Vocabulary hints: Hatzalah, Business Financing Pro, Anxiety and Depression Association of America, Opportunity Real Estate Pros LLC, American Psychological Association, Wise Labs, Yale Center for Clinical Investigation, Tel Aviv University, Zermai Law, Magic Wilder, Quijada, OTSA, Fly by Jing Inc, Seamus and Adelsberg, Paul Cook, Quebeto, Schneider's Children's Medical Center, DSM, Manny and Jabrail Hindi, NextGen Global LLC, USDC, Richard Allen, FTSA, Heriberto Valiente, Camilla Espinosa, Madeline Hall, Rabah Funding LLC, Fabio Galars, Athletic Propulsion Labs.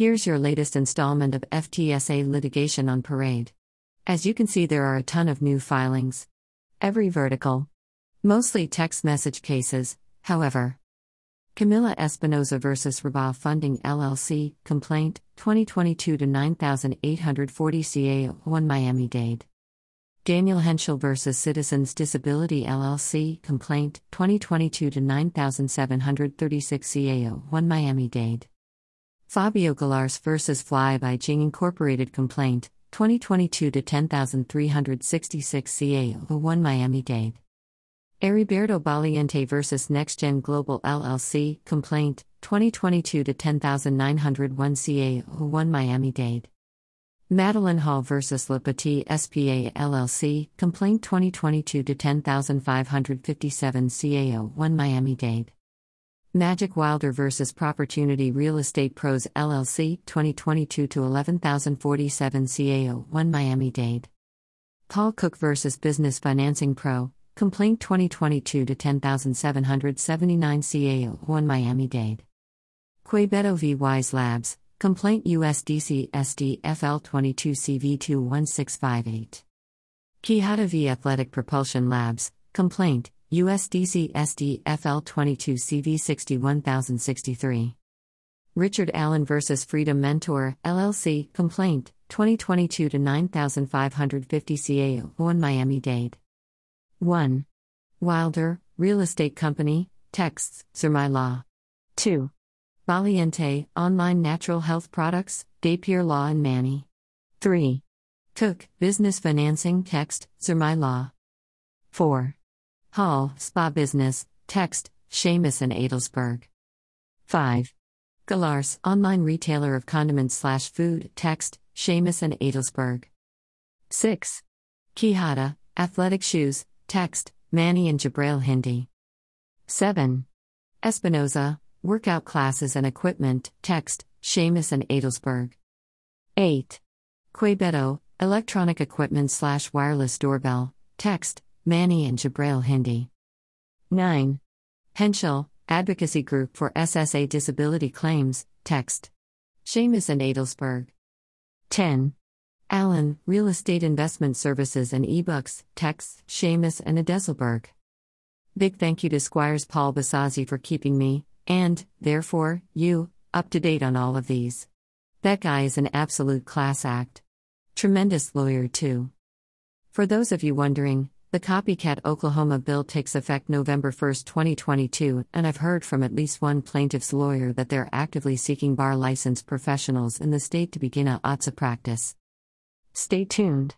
Here's your latest installment of FTSA litigation on parade. As you can see, there are a ton of new filings. Every vertical. Mostly text message cases, however. Camilla Espinosa v. Rabah Funding LLC, Complaint, 2022-9840 CA01 Miami-Dade. Daniel Henschel v. Citizens Disability LLC, Complaint, 2022-9736 CA01 Miami-Dade. Fabio Galars v. Fly by Jing Inc. Complaint, 2022-10366 CA01 Miami-Dade. Heriberto Valiente v. NextGen Global LLC, Complaint, 2022-10901 CA01 Miami-Dade. Madeline Hall v. Le Petit SPA LLC, Complaint 2022-10557 CA01 Miami-Dade. Magic Wilder v. Opportunity Real Estate Pros LLC, 2022-11047 CA01 Miami-Dade. Paul Cook v. Business Financing Pro, Complaint 2022-10779 CA01 Miami-Dade. Quebeto v. Wise Labs, Complaint USDC SDFL 22CV21658. Quijada v. Athletic Propulsion Labs, Complaint USDC SDFL 22CV61063. Richard Allen v. Freedom Mentor LLC, Complaint 2022-9550 CA01 Miami-Dade. 1. Wilder, Real Estate Company, Texts, Zermai Law. 2. Valiente, Online Natural Health Products, Depier Law and Manny. 3. Cook, Business Financing, Text, Zermai Law. 4. Hall, Spa Business, Text, Seamus and Adelsberg. 5. Galars, Online Retailer of Condiments/Food, Text, Seamus and Adelsberg. 6. Quijada, Athletic Shoes, Text, Manny and Jabrail Hindi. 7. Espinosa, Workout Classes and Equipment, Text, Seamus and Adelsberg. 8. Quebeto, Electronic Equipment/Wireless Doorbell, Text, Manny and Jabrail Hindi. 9. Henschel, Advocacy Group for SSA Disability Claims, Text, Seamus and Adelsberg. 10. Allen, Real Estate Investment Services and eBooks, Text, Seamus and Adelsberg. Big thank you to Squires Paul Basazi for keeping me, and, therefore, you, up to date on all of these. That guy is an absolute class act. Tremendous lawyer too. For those of you wondering, the copycat Oklahoma bill takes effect November 1, 2022, and I've heard from at least one plaintiff's lawyer that they're actively seeking bar licensed professionals in the state to begin an OTSA practice. Stay tuned.